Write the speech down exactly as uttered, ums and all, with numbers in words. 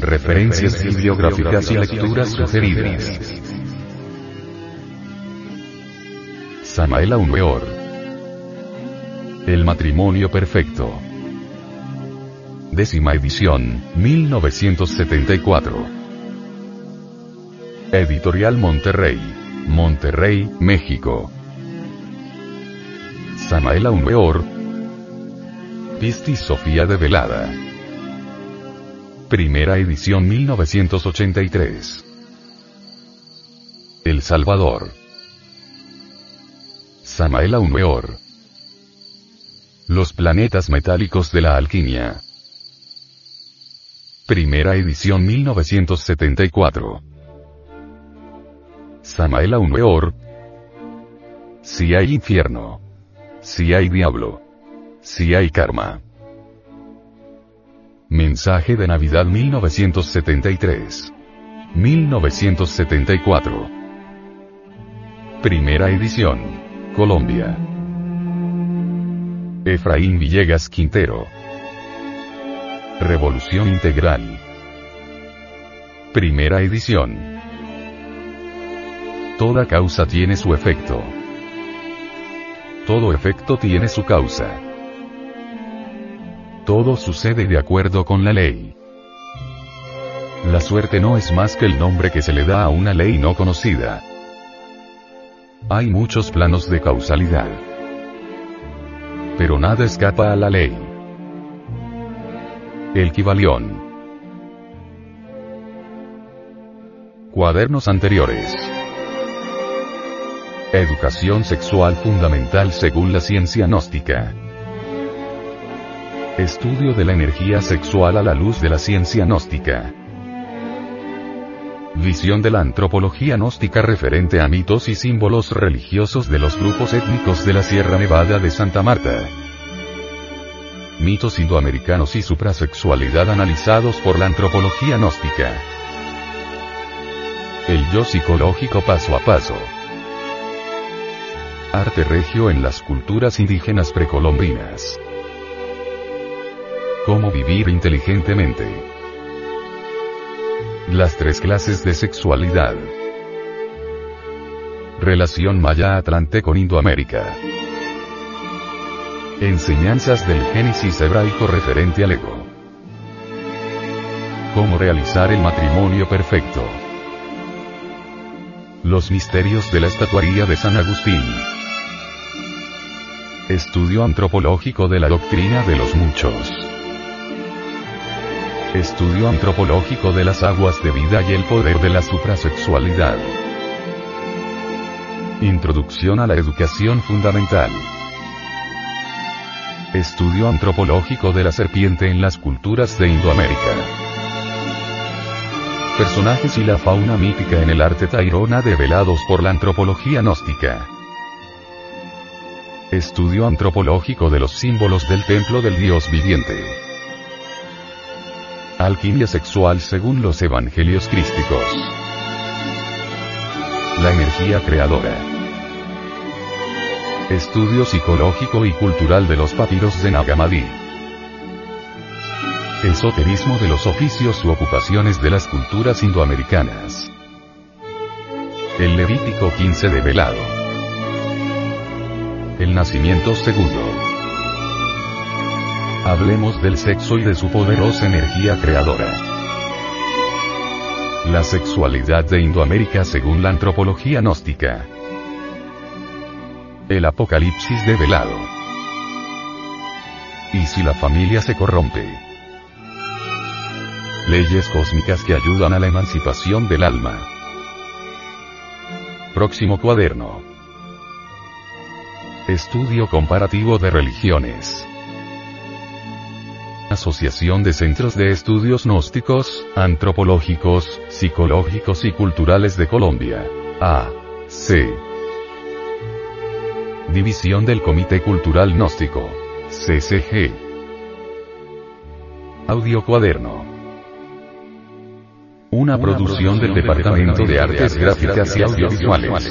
Referencias bibliográficas y lecturas sugeridas. Samael Aun Weor. El matrimonio perfecto. Décima edición, mil novecientos setenta y cuatro. Editorial Monterrey. Monterrey, México. Samael Aun Weor. Pistisofía develada. Primera edición mil novecientos ochenta y tres. El Salvador. Samael Aun Weor. Los planetas metálicos de la alquimia. Primera edición mil novecientos setenta y cuatro. Samael Aun Weor. Si hay infierno. Si hay diablo. Si hay karma. Mensaje de Navidad mil novecientos setenta y tres. mil novecientos setenta y cuatro. Primera edición. Colombia. Efraín Villegas Quintero. Revolución integral. Primera edición. Toda causa tiene su efecto. Todo efecto tiene su causa. Todo sucede de acuerdo con la ley. La suerte no es más que el nombre que se le da a una ley no conocida. Hay muchos planos de causalidad. Pero nada escapa a la ley. El Kybalion. Cuadernos anteriores. Educación sexual fundamental según la ciencia gnóstica. Estudio de la energía sexual a la luz de la ciencia gnóstica. Visión de la antropología gnóstica referente a mitos y símbolos religiosos de los grupos étnicos de la Sierra Nevada de Santa Marta. Mitos indoamericanos y suprasexualidad analizados por la antropología gnóstica. El yo psicológico paso a paso. Arte regio en las culturas indígenas precolombinas. Cómo vivir inteligentemente. Las tres clases de sexualidad. Relación maya-atlante con Indoamérica. Enseñanzas del Génesis hebraico referente al ego. Cómo realizar el matrimonio perfecto. Los misterios de la estatuaría de San Agustín. Estudio antropológico de la doctrina de los muchos. Estudio antropológico de las aguas de vida y el poder de la suprasexualidad. Introducción a la educación fundamental. Estudio antropológico de la serpiente en las culturas de Indoamérica. Personajes y la fauna mítica en el arte tairona develados por la antropología gnóstica. Estudio antropológico de los símbolos del templo del Dios viviente. Alquimia sexual según los evangelios crísticos. La energía creadora. Estudio psicológico y cultural de los papiros de Nag Hammadi. Esoterismo de los oficios u ocupaciones de las culturas indoamericanas. El Levítico quince develado. El nacimiento segundo. Hablemos del sexo y de su poderosa energía creadora. La sexualidad de Indoamérica según la antropología gnóstica. El apocalipsis develado. ¿Y si la familia se corrompe? Leyes cósmicas que ayudan a la emancipación del alma. Próximo cuaderno. Estudio comparativo de religiones. Asociación de Centros de Estudios Gnósticos, Antropológicos, Psicológicos y Culturales de Colombia. A C. División del Comité Cultural Gnóstico. C C G. Audio Cuaderno. Una, Una producción, producción del Departamento de Artes Gráficas y Audiovisuales.